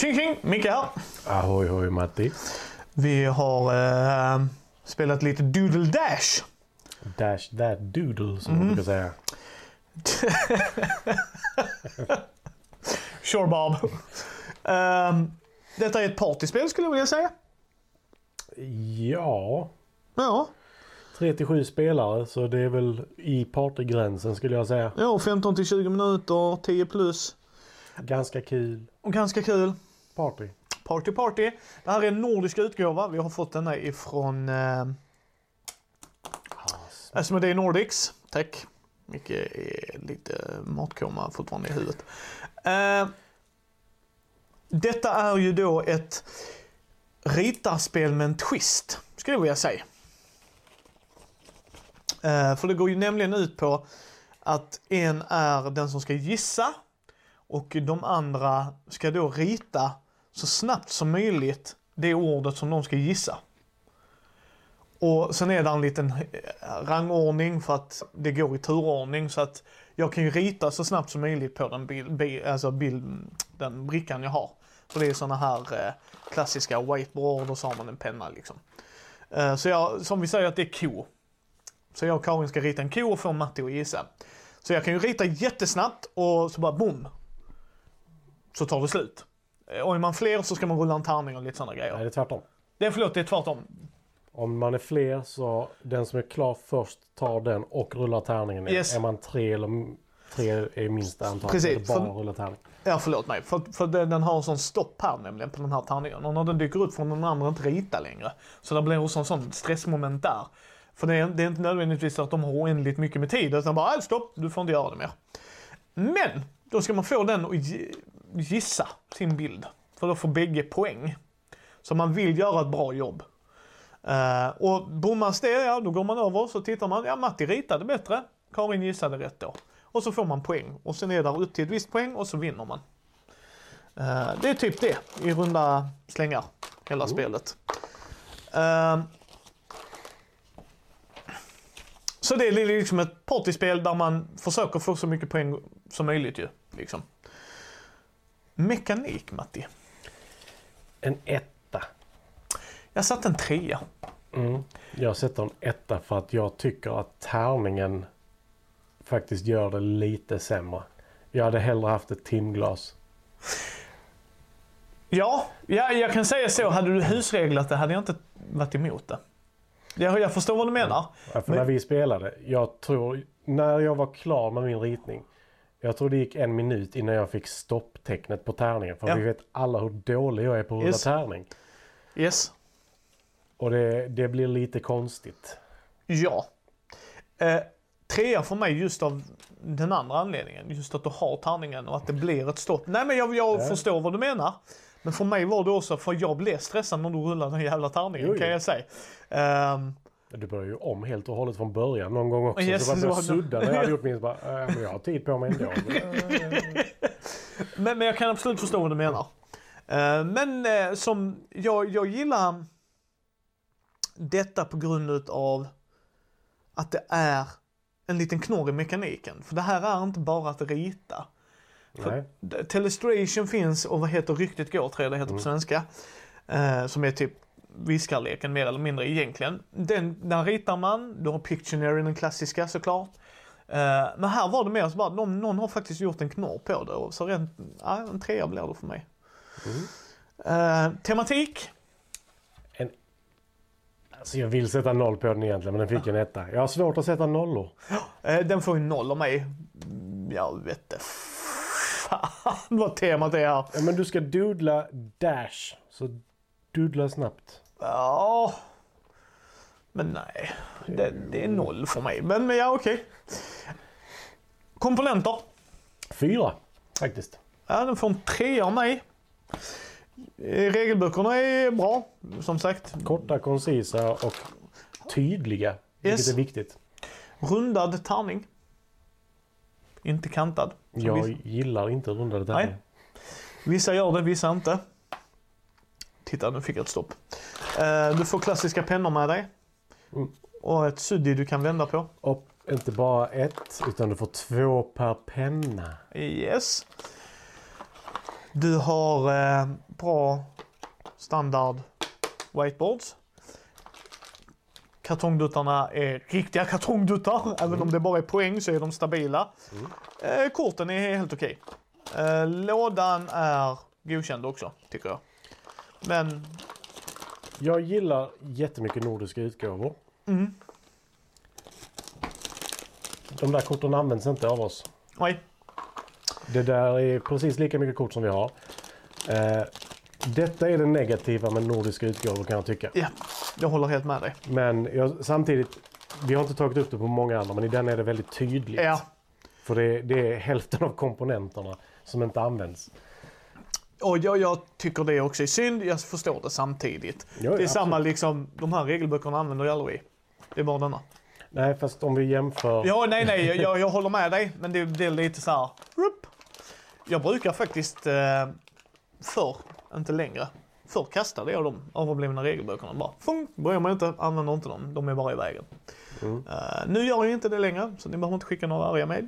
Tjing tjing, Micke här. Ahoj, hoj Matti. Vi har spelat lite Doodle Dash. Dash that doodle som man brukar säga. Sure Bob. Detta är ett partyspel skulle jag vilja säga. Ja. 37 spelare, så det är väl i partygränsen skulle jag säga. Ja, 15-20 minuter, 10 plus. Ganska kul. Party. Det här är en nordisk utgåva. Vi har fått den här ifrån Asmodee Nordics. Tack. Micke är lite matkoma fortfarande i huvudet. Detta är ju då ett ritarspel med en twist, skulle jag vilja säga. För det går ju nämligen ut på att en är den som ska gissa och de andra ska då rita så snabbt som möjligt det ordet som de ska gissa. Och sen är det en liten rangordning för att det går i turordning, så att jag kan ju rita så snabbt som möjligt på den den brickan jag har. För det är såna här klassiska whiteboard och så har man en penna liksom. Så jag, som vi säger att det är ko. Så jag och Karin ska rita en ko och få Matti att gissa. Så jag kan ju rita jättesnabbt och så bara boom. Så tar det slut. Och är man fler så ska man rulla en tärning och lite sådana grejer. Nej, det är tvärtom. Det är tvärtom. Om man är fler så den som är klar först tar den och rullar tärningen. Yes. Är man tre är minsta antalet. Precis. Bara rullar tärning. Ja, förlåt mig. För den har en sån stopp här nämligen på den här tärningen. Och när den dyker upp får den andra inte rita längre. Så det blir också en sån stressmoment där. För det är inte nödvändigtvis att de har oändligt mycket med tid. Utan bara, stopp, du får inte göra det mer. Men då ska man få den att gissa sin bild. För då får bägge poäng. Så man vill göra ett bra jobb. Och bommas det, då går man över så tittar man. Ja, Matti ritade bättre. Karin gissade rätt då. Och så får man poäng. Och sen är det upp till ett visst poäng och så vinner man. Det är typ det. I runda slängar. Hela spelet. Så det är liksom ett partyspel där man försöker få så mycket poäng som möjligt ju. Liksom. Mekanik, Matti. En etta. Jag satt en trea. Jag sätter en etta för att jag tycker att tärningen faktiskt gör det lite sämre. Jag hade hellre haft ett timglas. Ja, jag kan säga så. Hade du husreglat det hade jag inte varit emot det. Jag förstår vad du menar. Ja, för när vi spelade, när jag var klar med min ritning, jag tror det gick en minut innan jag fick stopptecknet på tärningen. För vi vet alla hur dålig jag är på att rulla tärning. Yes. Och det blir lite konstigt. Ja. Trea för mig just av den andra anledningen. Just att du har tärningen och att det blir ett stopp. Nej, men jag förstår vad du menar. Men för mig var det också, för jag blev stressad när du rullade den jävla tärningen, kan jag säga. Du började ju om helt och hållet från början någon gång också. Yes, så bara sudda när jag hade gjort minst. Men jag har tid på mig ändå. men jag kan absolut förstå vad du menar. Men som jag gillar detta på grund av att det är en liten knorr i mekaniken. För det här är inte bara att rita. Telestration finns och vad heter ryktet går, tror jag det heter på svenska, som är typ viskarleken mer eller mindre egentligen. Där ritar man, du har Pictionary, den klassiska såklart, men här var det mer så bara någon har faktiskt gjort en knorr på det, och så en trea blir det för mig. Tematik. Alltså jag vill sätta noll på den egentligen, men den fick en etta. Jag har svårt att sätta nollor. Den får ju noll av mig. Jag vet inte vad temat är här. Men du ska doodla dash. Så doodla snabbt. Ja. Men nej. Det är noll för mig. Men ja, okej. Komponenter. 4 faktiskt. Ja, den får en 3 av mig. Regelböckerna är bra, som sagt. Korta, koncisa och tydliga. Vilket är viktigt. Rundad tärning. Inte kantad. Jag gillar inte rundade tärningar. Nej. Vissa gör det, vissa inte. Titta, nu fick jag ett stopp. Du får klassiska pennor med dig. Och ett suddi du kan vända på. Och inte bara ett, utan du får 2 per penna. Yes. Du har bra standard whiteboards. Kartongduttarna är riktiga kartongduttar. Även om det bara är poäng så är de stabila. Korten är helt okej. Lådan är godkänd också, tycker jag. Men... jag gillar jättemycket nordiska utgåvor. Mm. De där korten används inte av oss. Nej. Det där är precis lika mycket kort som vi har. Detta är det negativa med nordiska utgåvor, kan jag tycka. Ja, jag håller helt med dig. Men samtidigt, vi har inte tagit upp det på många andra, men i den är det väldigt tydligt. Ja. För det är hälften av komponenterna som inte används. Och jag tycker det också är synd. Jag förstår det samtidigt. Jo, det är samma liksom, de här regelböckerna använder jag aldrig i. Det är bara denna. Nej, fast om vi jämför... ja, nej. Jag håller med dig. Men det är lite så här... rup. Jag brukar faktiskt... inte längre. Förr kastade jag de överblivna regelböckerna. Bara, börjar man inte, använder inte dem. De är bara i vägen. Nu gör jag inte det längre. Så ni behöver inte skicka några arga mejl.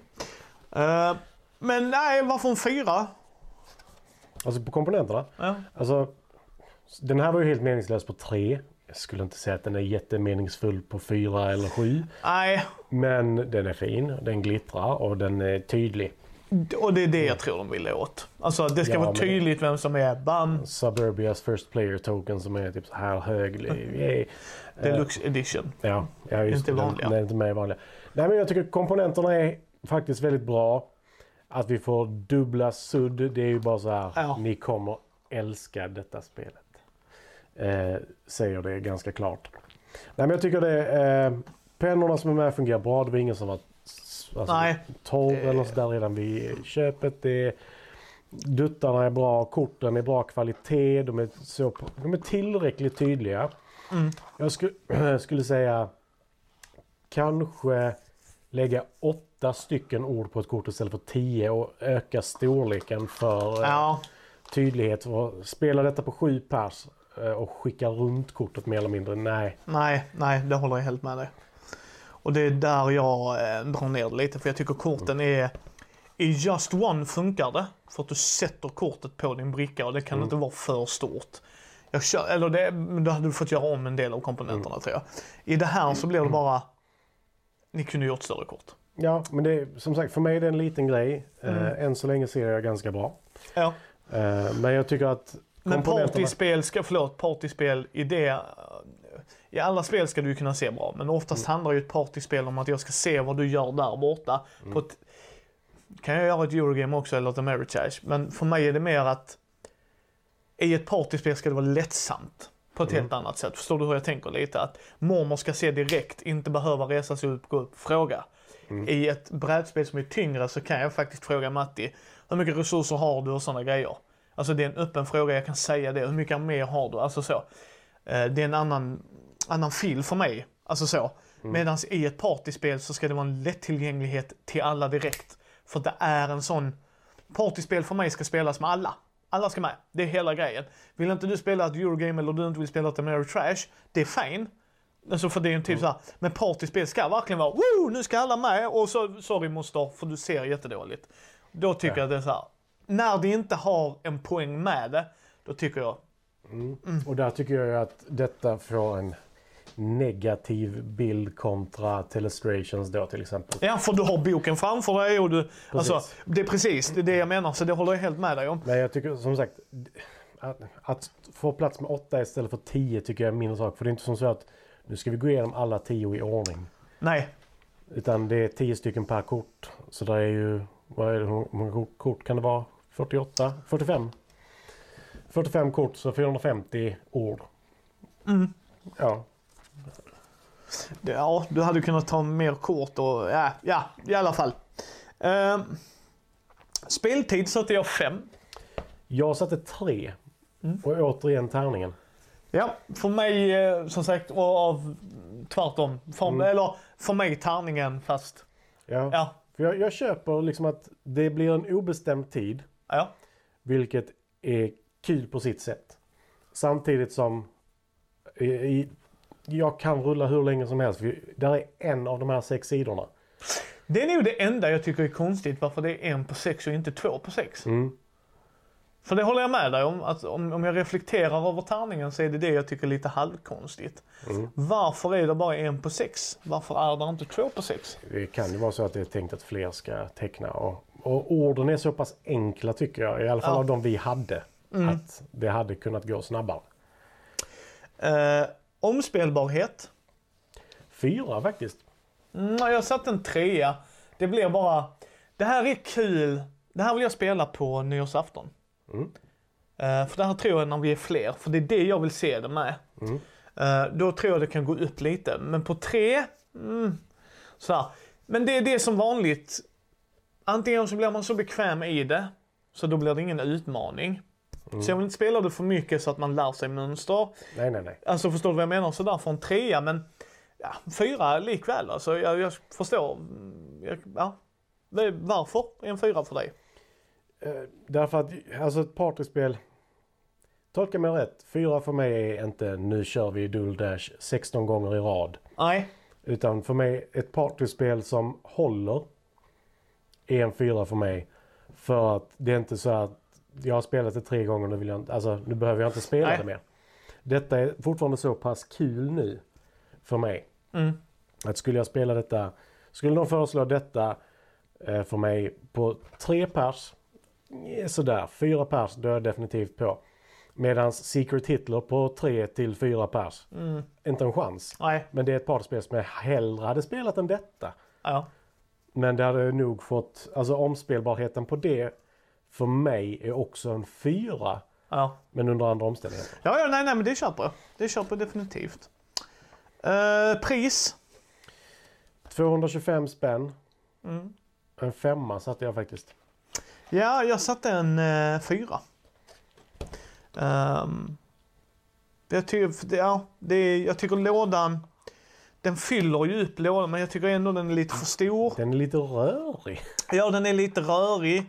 Men nej, varför en 4? Alltså på komponenterna? Ja. Alltså, den här var ju helt meningslös på 3. Jag skulle inte säga att den är jättemeningsfull på 4 eller 7. Nej. Men den är fin, den glittrar och den är tydlig. Och det är det jag tror de vill åt. Alltså det ska vara tydligt vem som är bam. Suburbias first player token som är typ så här hög. Deluxe edition. Ja, just det. Det är inte mer vanliga. Nej, men jag tycker komponenterna är faktiskt väldigt bra. Att vi får dubbla sudd, det är ju bara så här, ni kommer älska detta spelet. Säger det ganska klart. Nej, men jag tycker det pennorna som är med fungerar bra. Det var ingen som var torr eller sådär redan vid köpet. Duttarna är bra, korten är bra kvalitet. De är tillräckligt tydliga. Jag skulle säga kanske lägga 8 stycken ord på ett kort istället för 10 och öka storleken för tydlighet. Och spela detta på 7 pers och skicka runt kortet mer eller mindre. Nej, det håller jag helt med dig. Och det är där jag drar ner lite, för jag tycker korten är i Just One funkar det för att du sätter kortet på din bricka och det kan inte vara för stort. Då hade du fått göra om en del av komponenterna, tror jag. I det här så blir det bara ni kunde gjort större kort. Ja, men det är, som sagt, för mig är det en liten grej. Än så länge ser jag ganska bra. Ja. Men jag tycker att partyspel i det... i alla spel ska du kunna se bra. Men oftast handlar ju ett partyspel om att jag ska se vad du gör där borta. Kan jag göra ett Eurogame också eller ett Ameritrash? Men för mig är det mer att... i ett partyspel ska det vara lättsamt. På ett helt annat sätt. Förstår du hur jag tänker lite? Att mormor ska se direkt. Inte behöva resa sig upp, gå upp, fråga. I ett brädspel som är tyngre så kan jag faktiskt fråga Matti. Hur mycket resurser har du och sådana grejer? Alltså det är en öppen fråga, jag kan säga det. Hur mycket mer har du? Alltså så. Det är en annan fil för mig. Alltså så. Medan i ett partyspel så ska det vara en lättillgänglighet till alla direkt. För det är en sån... partyspel för mig ska spelas med alla. Alla ska med. Det är hela grejen. Vill inte du spela ett Eurogame eller du inte vill spela ett Ameritrash, det är fine. Alltså för det är en typ såhär. Men partyspel ska verkligen vara, nu ska alla med. Och så, sorry moster, för du ser jättedåligt. Då tycker jag det är såhär. När det inte har en poäng med det, då tycker jag... Och där tycker jag att detta får en negativ bild kontra Telestrations då till exempel. Ja, för du har boken framför dig och du... alltså, det är precis det jag menar, så det håller jag helt med dig om. Nej, jag tycker som sagt att få plats med 8 istället för 10 tycker jag är mindre sak. För det är inte som så att nu ska vi gå igenom alla 10 i ordning. Nej. Utan det är 10 stycken per kort. Så det är ju... vad är det, hur många kort kan det vara? 48? 45? 45 kort, så 450 ord. Ja. Ja, du hade kunnat ta mer kort och... ja i alla fall. Speltid satte jag 5. Jag satte 3. Och återigen tärningen. Ja, för mig som sagt, av tvärtom. Eller för mig tärningen fast... Ja. För jag köper liksom att det blir en obestämd tid. Ja. Vilket är kul på sitt sätt. Samtidigt som jag kan rulla hur länge som helst. Där är en av de här 6 sidorna. Det är nog det enda jag tycker är konstigt. Varför det är 1 på 6 och inte 2 på 6. För det håller jag med dig om. Att om jag reflekterar över tärningen så är det jag tycker är lite halvkonstigt. Mm. Varför är det bara 1 på 6? Varför är det inte 2 på 6? Det kan ju vara så att det är tänkt att fler ska teckna. Och orden är så pass enkla tycker jag. I alla fall av de vi hade. Mm. Att det hade kunnat gå snabbare. Omspelbarhet. 4 faktiskt. Jag satt en 3. Det blev bara... Det här är kul. Det här vill jag spela på nyårsafton. Mm. För det här tror jag när vi är fler. För det är det jag vill se det med. Mm. Då tror jag det kan gå upp lite. Men på 3... så här. Men det är det som vanligt. Antingen så blir man så bekväm i det. Så då blir det ingen utmaning. Mm. Så jag vill inte spela det för mycket så att man lär sig mönster. Nej. Alltså förstår du vad jag menar? Så där från 3. Men 4 likväl. Alltså jag förstår. Varför är en 4 för dig? Därför att alltså ett partyspel, tolka mig rätt, 4 för mig är inte nu kör vi Doodle Dash 16 gånger i rad. Nej. Utan för mig ett partyspel som håller är en 4 för mig. För att det är inte så att jag har spelat det 3 gånger nu vill jag inte, alltså nu behöver jag inte spela det mer. Detta är fortfarande så pass kul nu för mig. Mm. Att skulle jag spela detta, skulle de föreslå detta för mig på 3 pers sådär, 4 pers dör definitivt på. Medan Secret Hitler på 3 till 4 pers. Mm. Inte en chans. Nej. Men det är ett partyspel som jag hellre hade spelat än detta. Ja. Men det hade nog fått, alltså omspelbarheten på det för mig är också en 4. Ja. Men under andra omständigheter. Nej, men det köper jag. Det köper definitivt. Pris? 225 spänn. Mm. En 5 satte jag faktiskt. Ja, jag satte en 4. Jag tycker lådan, den fyller ju upp lådan, men jag tycker ändå den är lite för stor. Den är lite rörig. Ja, den är lite rörig.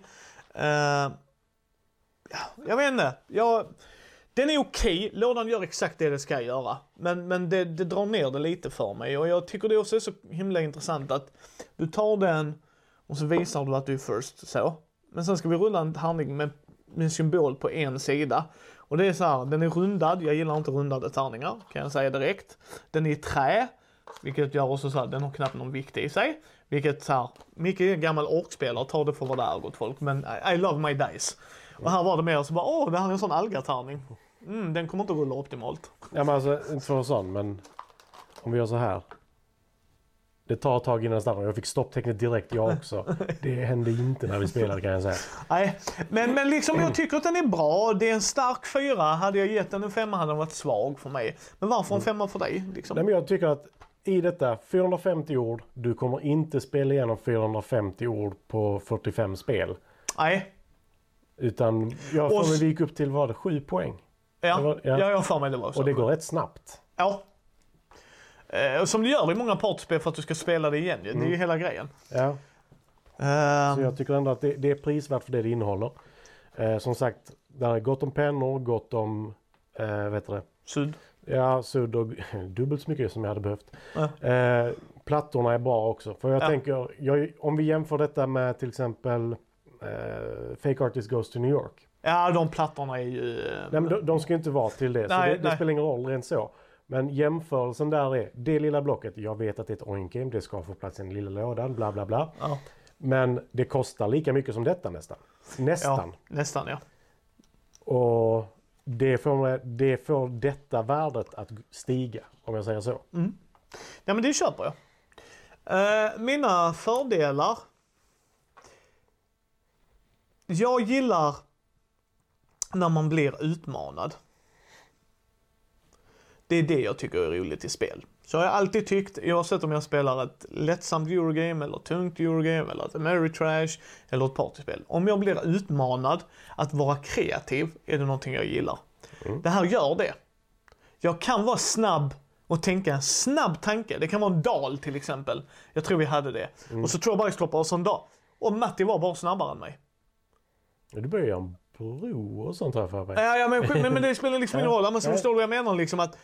Jag vet inte. Den är okej. Lådan gör exakt det ska göra. Men det drar ner det lite för mig. Och jag tycker det också är så himla intressant att du tar den och så visar du att du är först så. Men sen ska vi rulla en tärning med en symbol på en sida. Och det är så här, den är rundad. Jag gillar inte rundade tärningar, kan jag säga direkt. Den är i trä, vilket gör också så här, den har knappt någon vikt i sig. Vilket så här, Micke är en gammal orkspelare, tar det för vad det är gott folk. Men I love my dice. Och här var det mer så bara, det här är en sån algatärning. Den kommer inte rulla optimalt. Ja, men alltså, inte för sån, men om vi gör så här. Det tar ett tag innan starten. Jag fick stopptecknet direkt jag också. Det hände inte när vi spelade kan jag säga. Nej, men liksom jag tycker att den är bra. Det är en stark 4. Hade jag gett den en 5 hade den varit svag för mig. Men varför en 5 för dig? Liksom? Nej, men jag tycker att i detta 450 ord. Du kommer inte spela igenom 450 ord på 45 spel. Nej. Utan jag får mig gick upp till vad det 7 poäng. Ja, jag får mig det var också. Och det går rätt snabbt. Ja. Som du gör i många partyspel för att du ska spela det igen. Det är ju hela grejen. Ja. Så jag tycker ändå att det är prisvärt för det innehåller. Som sagt, där är gott om pennor, gott om sudd. Ja, sudd och dubbelt så mycket som jag hade behövt. Plattorna är bra också. För jag tänker, om vi jämför detta med till exempel Fake Artist Goes to New York. Ja, de plattorna är ju... Nej, men de ska inte vara till det. Nej, så det spelar ingen roll rent så. Men jämförelsen där är det lilla blocket. Jag vet att det är ett oink-game. Det ska få plats i den lilla lådan. Bla bla bla. Ja. Men det kostar lika mycket som detta nästan. Nästan. Och det får detta värdet att stiga. Om jag säger så. Mm. Ja, men det köper jag. Mina fördelar. Jag gillar när man blir utmanad. Det är det jag tycker är roligt i spel. Så jag har alltid tyckt, oavsett om jag spelar ett lättsamt Eurogame eller ett tungt Eurogame eller ett Ameritrash eller ett partyspel. Om jag blir utmanad att vara kreativ är det någonting jag gillar. Mm. Det här gör det. Jag kan vara snabb och tänka en snabb tanke. Det kan vara en dal till exempel. Jag tror vi hade det. Och så tror jag bara jag stoppade oss en dag. Och Matti var bara snabbare än mig. Du börjar om bro och sånt här för mig. Ja, men det spelar liksom ingen roll. Men så förstår du vad jag menar liksom att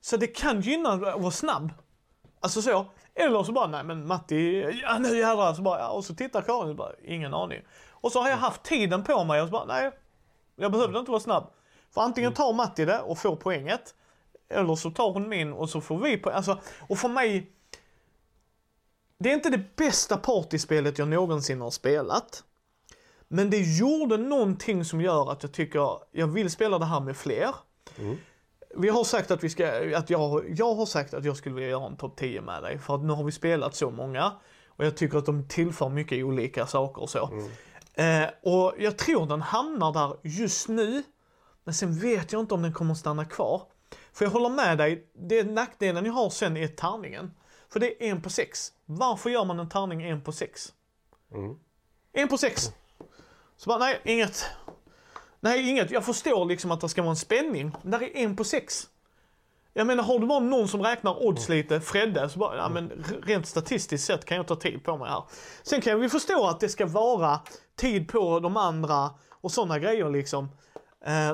så det kan gynna att vara snabb. Alltså så. Eller så bara, nej men Matti, nu jävlar. Så bara, och så tittar Karin och bara, ingen aning. Och så har jag haft tiden på mig och så bara, nej. Jag behövde inte vara snabb. För antingen tar Matti det och får poänget, eller så tar hon min och så får vi poänget. Alltså, och för mig, det är inte det bästa partyspelet jag någonsin har spelat. Men det gjorde någonting som gör att jag tycker jag vill spela det här med fler. Mm. Vi har sagt att vi ska, att jag har sagt att jag skulle vilja göra en topp 10 med dig. För att nu har vi spelat så många. Och jag tycker att de tillför mycket olika saker och så. Mm. Och jag tror den hamnar där just nu. Men sen vet jag inte om den kommer stanna kvar. För jag håller med dig. Det är nackdelen jag har sen är tärningen. För det är 1 på 6. Varför gör man en tärning 1 på 6? Mm. 1 på 6. Så bara, nej, inget. Nej, inget. Jag förstår liksom att det ska vara en spänning. Men där är 1 på 6. Jag menar, har det varit någon som räknar odds lite, Fredde, så bara, ja, men rent statistiskt sett kan jag ta tid på mig här. Sen kan vi förstå att det ska vara tid på de andra och sådana grejer liksom.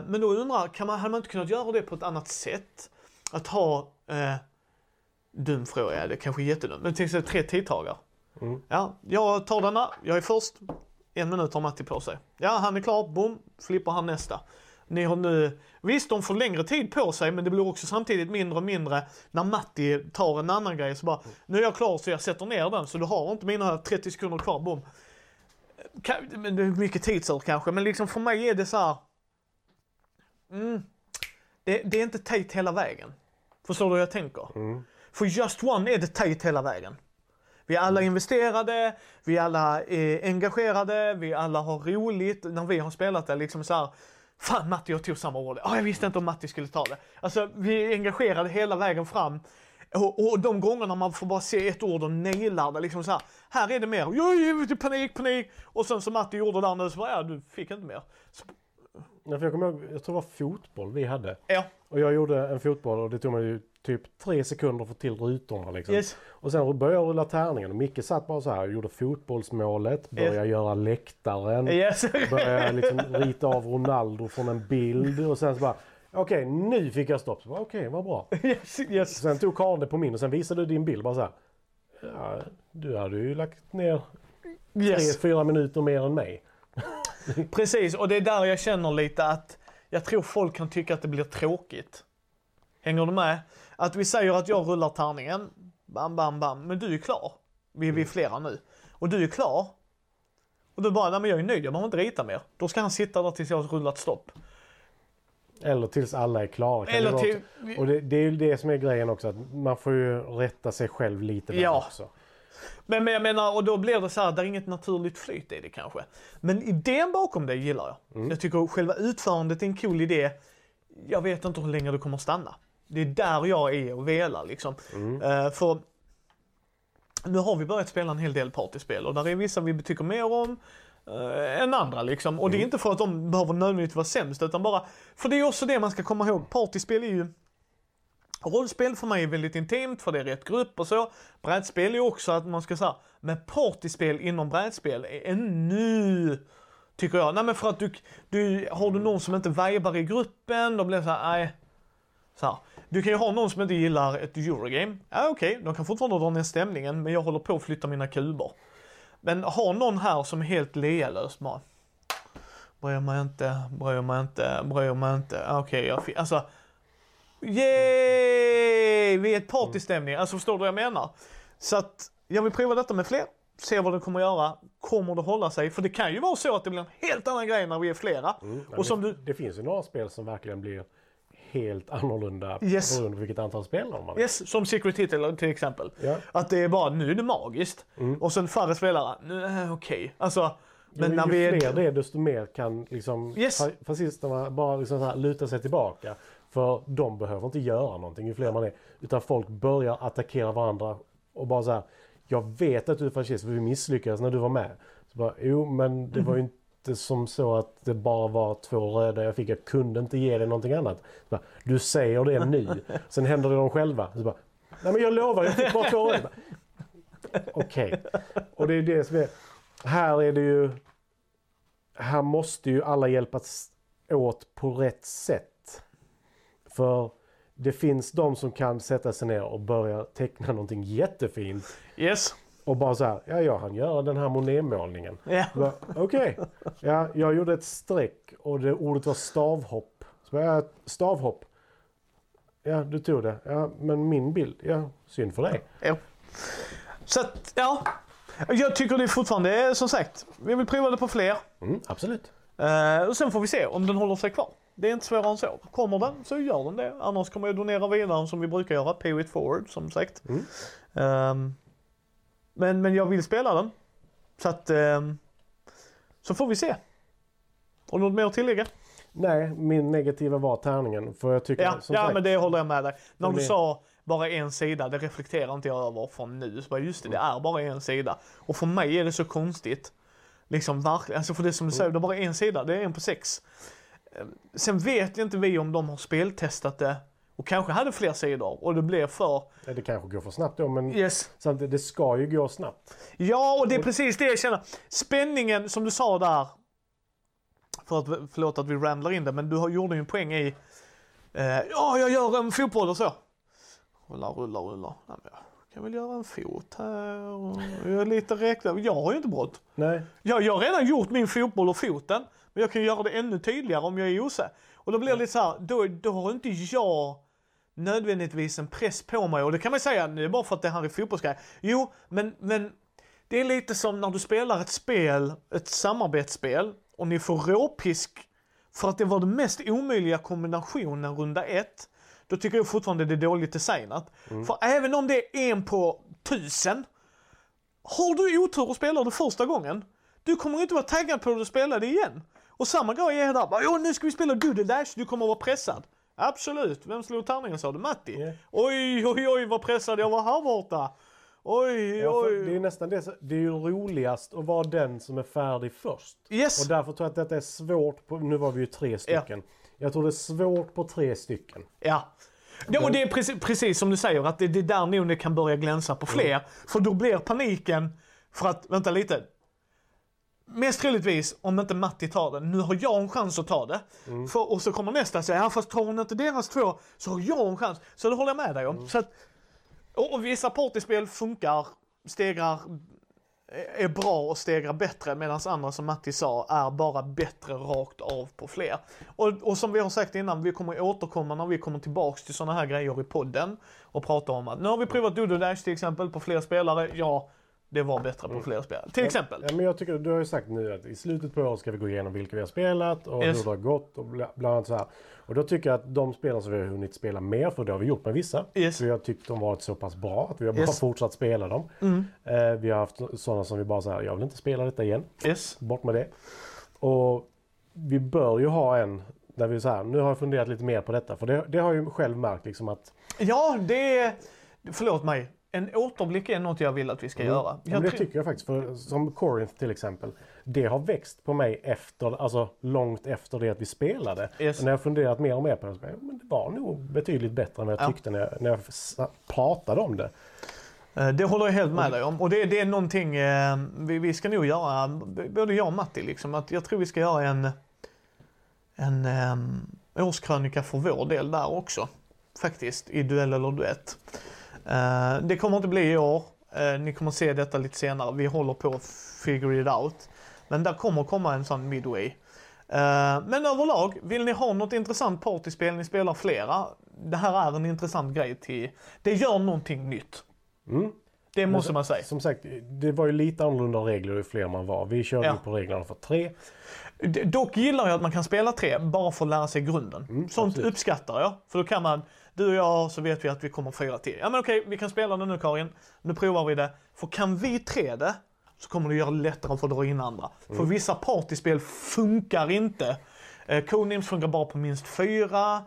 Men då undrar, hade man inte kunnat göra det på ett annat sätt? Att ha, dum fråga, det kanske är jättedum, men till exempel 3 tidtagar. Mm. Ja, jag tar denna, jag är först. 1 minut har Matti på sig. Ja, han är klar. Boom. Flippar han nästa. Ni har nu... Visst, de får längre tid på sig, men det blir också samtidigt mindre och mindre när Matti tar en annan grej. Så bara, nu är jag klar så jag sätter ner den. Så du har inte mina 30 sekunder kvar. Boom. Det är mycket tidsort kanske, men liksom för mig är det så här... Det är inte tight hela vägen. Förstår du hur jag tänker? Mm. För Just One är det tight hela vägen. Vi alla investerade, vi alla är engagerade, vi alla har roligt när vi har spelat det liksom så här, fan Matti jag tog samma ord. Jag visste inte om Matti skulle ta det. Alltså vi är engagerade hela vägen fram och de gångerna man får bara se ett ord och nailar det liksom så här. Här är det mer, panik. Och sen som Matti gjorde där nu så bara, du fick inte mer. Så... Jag tror det var fotboll vi hade. Ja. Och jag gjorde en fotboll och det tog mig ju typ 3 sekunder för till rutorna liksom. Yes. Och sen började rulla tärningen och Micke satt bara så här och gjorde fotbollsmålet, började göra läktaren, började liksom rita av Ronaldo från en bild och sen så bara, okej, nu fick jag stopp. Okej, vad bra. Yes. Sen tog Karl det på min och sen visade du din bild bara så här, ja, du hade ju lagt ner 3-4 minuter mer än mig. Precis, och det är där jag känner lite att jag tror folk kan tycka att det blir tråkigt. Hänger du med? Att vi säger att jag rullar tärningen. Bam, bam, bam. Men du är klar. Vi är flera nu. Och du är klar. Och du bara, nej men jag är nöjd. Jag behöver inte rita mer. Då ska han sitta där tills jag har rullat stopp. Eller tills alla är klara. Eller till... Och det är ju det som är grejen också. Att man får ju rätta sig själv lite där också. Men jag menar, och då blir det så här, där är inget naturligt flyt i det kanske. Men idén bakom det gillar jag. Mm. Jag tycker själva utförandet är en cool idé. Jag vet inte hur länge du kommer stanna. Det är där jag är och velar liksom. För nu har vi börjat spela en hel del partyspel och där är vissa vi tycker mer om än andra liksom. Och det är inte för att de behöver nödvändigtvis vara sämst utan bara, för det är också det man ska komma ihåg. Partyspel är ju, rollspel för mig är väldigt intimt för det är rätt grupp och så. Brädspel är också att man ska säga, men partyspel inom brädspel är ännu... Tycker jag. Nej men för att du har du någon som inte vibar i gruppen, då blir det så här, nej. Så här. Du kan ju ha någon som inte gillar ett Eurogame. Ja okej, de kan fortfarande dra ner stämningen, men jag håller på att flytta mina kuber. Men har någon här som är helt lealös man. Bryr mig inte. Okej, alltså yay! Vi är ett partystämning. Alltså förstår du vad jag menar? Så att jag vill prova detta med fler. Se vad det kommer att göra. Kommer det hålla sig? För det kan ju vara så att det blir en helt annan grej när vi är flera. Och som du... Det finns ju några spel som verkligen blir helt annorlunda beroende på vilket antal spel man som Secret Hitler till exempel. Ja. Att det är bara, nu är det magiskt. Och sen färre spelare, okej. Alltså, men ju när vi är... fler det är, desto mer kan liksom fascisterna bara liksom så här, luta sig tillbaka. För de behöver inte göra någonting ju fler man är. Utan folk börjar attackera varandra och bara så här, jag vet att du är fascist för vi misslyckades när du var med. Så bara, jo men det var ju inte som så att det bara var 2 röda jag fick. Jag kunde inte ge dig någonting annat. Så bara, du säger det nu. Sen händer det dem själva. Så bara, nej men jag lovar, jag fick bara 2 röda. Okej. Och det är ju det som är... Här är det ju... Här måste ju alla hjälpas åt på rätt sätt. För... Det finns de som kan sätta sig ner och börja teckna någonting jättefint. Och bara så här, ja han gör den här monémålningen. Ja. Okej. Ja, jag gjorde ett streck och det ordet var stavhopp. Så jag stavhopp. Ja, du tog det. Ja, men min bild, ja, synd för dig. Ja. Så att, ja. Jag tycker det är fortfarande, som sagt, vi vill prova det på fler. Mm, absolut. Och sen får vi se om den håller sig kvar. Det är inte svårare än så. Kommer den så gör den det. Annars kommer jag donera vidare som vi brukar göra. Pay it forward, som sagt. Mm. Men jag vill spela den. Så att så får vi se. Och något mer att tillägga? Nej, min negativa var tärningen. För jag tycker, som sagt, men det håller jag med dig. När du sa bara en sida, det reflekterar inte jag över från nu. Så bara, just det, det är bara en sida. Och för mig är det så konstigt. Liksom verkligen. Alltså för det som du säger, det är bara en sida. Det är 1/6. Sen vet inte vi om de har speltestat det. Och kanske hade fler sidor och det blev för... Ja, det kanske går för snabbt då, men samtidigt, det ska ju gå snabbt. Ja, och det är precis det jag känner. Spänningen som du sa där, förlåt att vi ramlar in det, men du gjorde ju en poäng i jag gör en fotboll och så. Rullar. Ja, men jag kan väl göra en fot här och jag är lite räkna. Jag har ju inte brått. Nej. Jag har redan gjort min fotboll och foten, men jag kan göra det ännu tydligare om jag är osäker. Och då blir det lite så här, då har inte jag nödvändigtvis en press på mig. Och det kan man säga, nu bara för att det här är fotbollsgrej. Jo, men det är lite som när du spelar ett spel, ett samarbetsspel, och ni får råpisk för att det var den mest omöjliga kombinationen runda 1. Då tycker jag fortfarande det är dåligt designat. Mm. För även om det är 1 på 1000, har du otur och spelar det första gången, du kommer inte vara taggad på att du spelar det igen. Och samma grej är där. Ja, nu ska vi spela Doodle Dash. Du kommer att vara pressad. Absolut. Vem slog tärningen, sa du? Matti. Yeah. Oj, vad pressad jag var här borta. Oj. Det är nästan det. Det är ju roligast att vara den som är färdig först. Yes. Och därför tror jag att detta är svårt. Nu var vi ju 3 stycken. Yeah. Jag tror det är svårt på 3 stycken. Ja. Ja, och det är precis som du säger. Att det är där nu det kan börja glänsa på fler. Mm. För då blir paniken för att, vänta lite. Mest troligtvis, om inte Matti tar den, nu har jag en chans att ta det. Mm. Och så kommer nästa säga, fast tar hon inte deras 2 så har jag en chans. Så det håller jag med dig om. Mm. Så att, och vissa partyspel funkar, stegrar är bra och stegrar bättre, medan andra, som Matti sa, är bara bättre rakt av på fler. Och som vi har sagt innan, vi kommer återkomma när vi kommer tillbaks till såna här grejer i podden och prata om att nu har vi provat Doodle Dash till exempel på fler spelare, ja. Det var bättre på fler spel. Till exempel. Ja, men jag tycker, du har ju sagt nu att i slutet på året ska vi gå igenom vilka vi har spelat och hur det har gått och bland annat så här. Och då tycker jag att de spelare som vi har hunnit spela mer, för det har vi gjort med vissa. För jag tyckte de varit så pass bra att vi har bara fortsatt spela dem. Mm. Vi har haft sådana som vi bara så här, jag vill inte spela detta igen. Bort med det. Och vi bör ju ha en där vi så här, nu har jag funderat lite mer på detta. För det har jag ju själv märkt liksom att... Ja, det... Förlåt mig. En återblick är något jag vill att vi ska göra. Men det tycker jag faktiskt. För, som Corinth till exempel. Det har växt på mig efter, alltså långt efter det att vi spelade. När jag funderat mer och mer på det. Så, men det var nog betydligt bättre än vad jag tyckte när jag pratade om det. Det håller jag helt med dig om. Och det är någonting vi ska nog göra. Både jag och Matti. Liksom, att jag tror vi ska göra en årskrönika för vår del där också. Faktiskt. I duell eller duett. Det kommer inte bli i år. Ni kommer se detta lite senare. Vi håller på att figure it out. Men där kommer komma en sån midway. Men överlag, vill ni ha något intressant partyspel, ni spelar flera. Det här är en intressant grej till. Det gör någonting nytt. Mm. Det måste man säga. Som sagt, det var ju lite annorlunda regler ju fler man var. Vi körde på reglerna för 3. Dock gillar jag att man kan spela 3 bara för att lära sig grunden. Sånt absolut. Uppskattar jag. För då kan man, du och jag, så vet vi att vi kommer 4 till. Ja men okej, vi kan spela det nu Karin. Nu provar vi det. För kan vi 3 det så kommer det göra det lättare för att dra in andra. För vissa partyspel funkar inte. Codenames funkar bara på minst 4.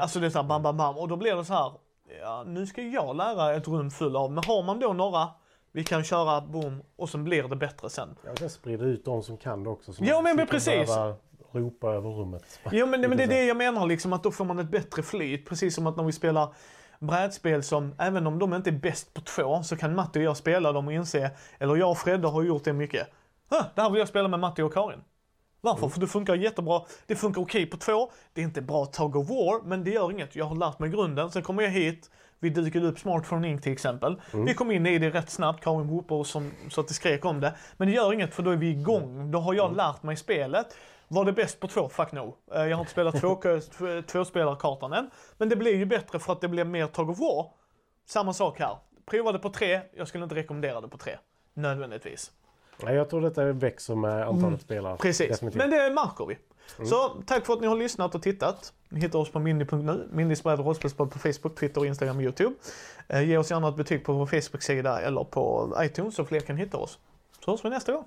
Alltså det är så här bam. Och då blir det så här. Ja, nu ska jag lära ett rum full av. Men har man då några, vi kan köra boom och sen blir det bättre sen. Jag kan sprida ut de som kan det också. Ja men precis. Ropa över rummet. Jo men det är det jag menar liksom, att då får man ett bättre flyt. Precis som att när vi spelar brädspel som, även om de inte är bäst på 2, så kan Matti och jag spela dem och inse, eller jag och Fredde har gjort det mycket. Det här vill jag spela med Matti och Karin. Varför? För det funkar jättebra. Det funkar okej på 2. Det är inte bra Tug of War, men det gör inget. Jag har lärt mig grunden. Sen kommer jag hit. Vi dukade upp Smartphone Inc till exempel. Mm. Vi kom in i det rätt snabbt, Karin Gopor som så att det skrek om det. Men det gör inget för då är vi igång. Då har jag lärt mig spelet. Var det bäst på två? Fuck no. Jag har inte spelat tvåspelarkartan än. Men det blev ju bättre för att det blev mer Tug of War. Samma sak här. Provade på 3. Jag skulle inte rekommendera det på 3. Nödvändigtvis. Nej, jag tror detta växer med antalet spelare. Precis, definitivt. Men det märker vi. Så tack för att ni har lyssnat och tittat. Ni hittar oss på mindy.nu. Mindys bräder rollspelspodd på Facebook, Twitter, Instagram och YouTube. Ge oss gärna ett betyg på vår Facebook-sida eller på iTunes så fler kan hitta oss. Så hörs vi nästa gång.